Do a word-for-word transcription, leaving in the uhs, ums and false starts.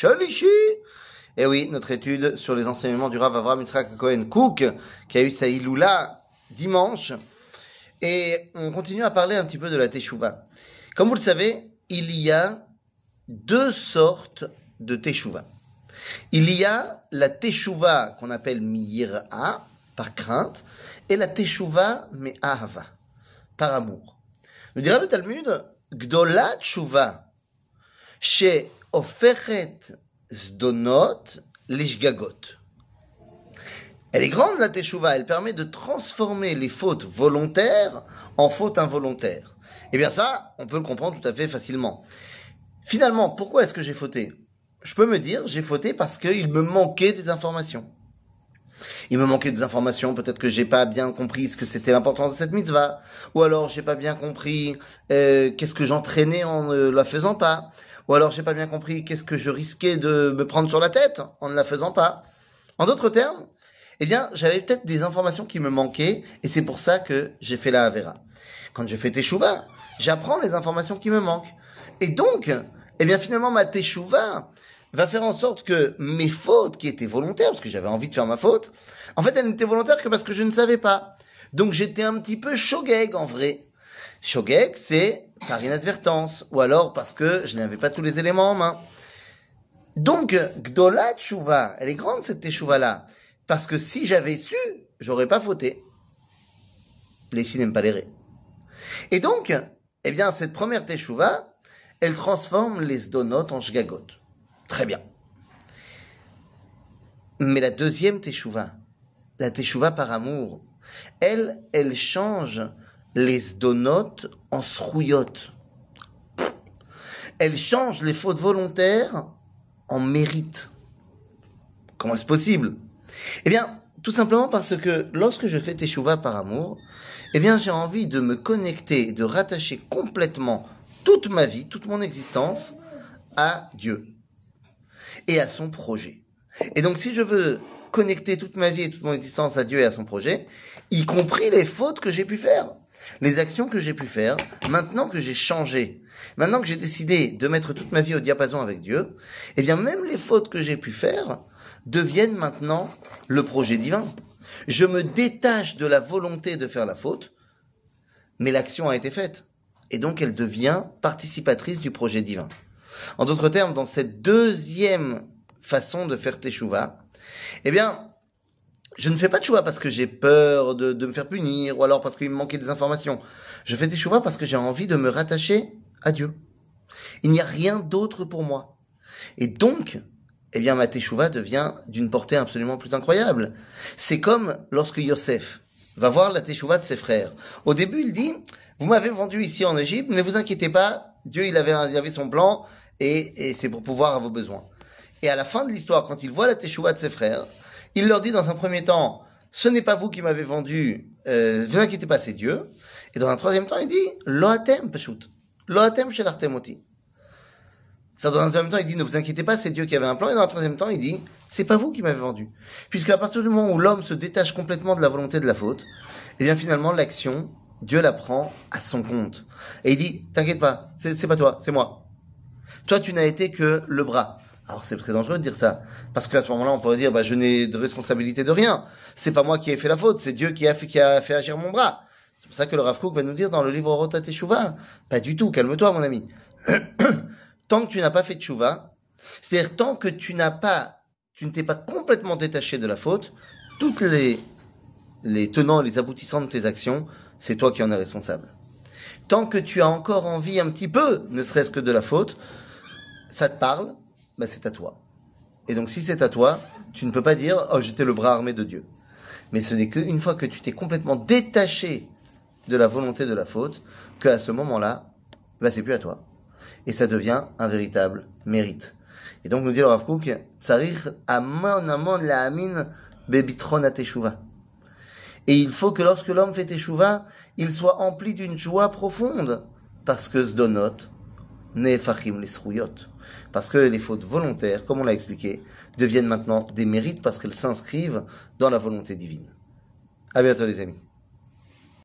Sholishi. Et oui, notre étude sur les enseignements du Rav Avraham Yitzchak HaKohen Kook, qui a eu sa Iloula dimanche. Et on continue à parler un petit peu de la Teshuvah. Comme vous le savez, il y a deux sortes de Teshuvah. Il y a la Teshuvah qu'on appelle Miyirah, par crainte, et la Teshuvah Me'ahava, par amour. Nous dira le Talmud, Gdola Teshuvah, chez Offeret zdonot leshgagot. Elle est grande, la Teshuvah, elle permet de transformer les fautes volontaires en fautes involontaires. Et bien ça, on peut le comprendre tout à fait facilement. Finalement, pourquoi est-ce que j'ai fauté ? Je peux me dire, j'ai fauté parce qu'il me manquait des informations. Il me manquait des informations, peut-être que j'ai pas bien compris ce que c'était l'importance de cette mitzvah, ou alors j'ai pas bien compris euh, qu'est-ce que j'entraînais en ne la faisant pas, ou alors j'ai pas bien compris qu'est-ce que je risquais de me prendre sur la tête en ne la faisant pas. En d'autres termes, eh bien, j'avais peut-être des informations qui me manquaient, et c'est pour ça que j'ai fait la Avera. Quand je fais Teshuvah, j'apprends les informations qui me manquent. Et donc, eh bien, finalement, ma Teshuvah va faire en sorte que mes fautes qui étaient volontaires, parce que j'avais envie de faire ma faute, en fait, elles n'étaient volontaires que parce que je ne savais pas. Donc, j'étais un petit peu Shogeg, en vrai. Shogeg, c'est par inadvertance, ou alors parce que je n'avais pas tous les éléments en main. Donc, Gdola Teshuvah, elle est grande, cette Teshuvah-là, parce que si j'avais su, j'aurais pas fauté. Les si n'aiment pas les ré. Et donc, eh bien, cette première Teshuvah, elle transforme les zdonot en shgagot. Très bien. Mais la deuxième Teshuvah, la Teshuvah par amour, elle, elle change les zdonot en sruyot. Elle change les fautes volontaires en mérite. Comment est-ce possible ? Eh bien, tout simplement parce que lorsque je fais Teshuvah par amour, eh bien, j'ai envie de me connecter et de rattacher complètement toute ma vie, toute mon existence, à Dieu et à son projet. Et donc, si je veux connecter toute ma vie et toute mon existence à Dieu et à son projet, y compris les fautes que j'ai pu faire, les actions que j'ai pu faire, maintenant que j'ai changé, maintenant que j'ai décidé de mettre toute ma vie au diapason avec Dieu, eh bien, même les fautes que j'ai pu faire deviennent maintenant le projet divin. Je me détache de la volonté de faire la faute, mais l'action a été faite. Et donc, elle devient participatrice du projet divin. En d'autres termes, dans cette deuxième façon de faire Teshuvah, eh bien, je ne fais pas Teshuvah parce que j'ai peur de, de me faire punir ou alors parce qu'il me manquait des informations. Je fais Teshuvah parce que j'ai envie de me rattacher à Dieu. Il n'y a rien d'autre pour moi. Et donc, eh bien, ma Teshuvah devient d'une portée absolument plus incroyable. C'est comme lorsque Yosef va voir la Teshuvah de ses frères. Au début, il dit... Vous m'avez vendu ici en Égypte, mais vous inquiétez pas, Dieu il avait, il avait son plan et, et c'est pour pouvoir à vos besoins. Et à la fin de l'histoire, quand il voit la Teshuvah de ses frères, il leur dit dans un premier temps, ce n'est pas vous qui m'avez vendu, euh, vous inquiétez pas, c'est Dieu. Et dans un troisième temps, il dit, lo atem peshut, lo atem shelartem oti. Ça, dans un deuxième temps, il dit, ne vous inquiétez pas, c'est Dieu qui avait un plan. Et dans un troisième temps, il dit, c'est pas vous qui m'avez vendu. Puisque à partir du moment où l'homme se détache complètement de la volonté de la faute, eh bien finalement l'action, Dieu la prend à son compte. Et il dit, t'inquiète pas, c'est, c'est pas toi, c'est moi. Toi, tu n'as été que le bras. Alors, c'est très dangereux de dire ça. Parce qu'à ce moment-là, on pourrait dire, bah, je n'ai de responsabilité de rien. C'est pas moi qui ai fait la faute, c'est Dieu qui a fait, qui a fait agir mon bras. C'est pour ça que le Rav Kook va nous dire dans le livre Orot HaTeshuvah, pas du tout, calme-toi, mon ami. Tant que tu n'as pas fait de Teshuvah, c'est-à-dire tant que tu n'as pas, tu ne t'es pas complètement détaché de la faute, toutes les, les tenants et les aboutissants de tes actions, c'est toi qui en es responsable. Tant que tu as encore envie un petit peu, ne serait-ce que de la faute, ça te parle, bah c'est à toi. Et donc si c'est à toi, tu ne peux pas dire « Oh, j'étais le bras armé de Dieu ». Mais ce n'est qu'une fois que tu t'es complètement détaché de la volonté de la faute, qu'à ce moment-là, bah c'est plus à toi. Et ça devient un véritable mérite. Et donc nous dit le Rav Kook, « tsarikh amon amon l'amin bebitrona teshuva ». Et il faut que lorsque l'homme fait Teshuvah, il soit empli d'une joie profonde. Parce que zdonot ne fakim les ruyot. Parce que les fautes volontaires, comme on l'a expliqué, deviennent maintenant des mérites parce qu'elles s'inscrivent dans la volonté divine. À bientôt les amis.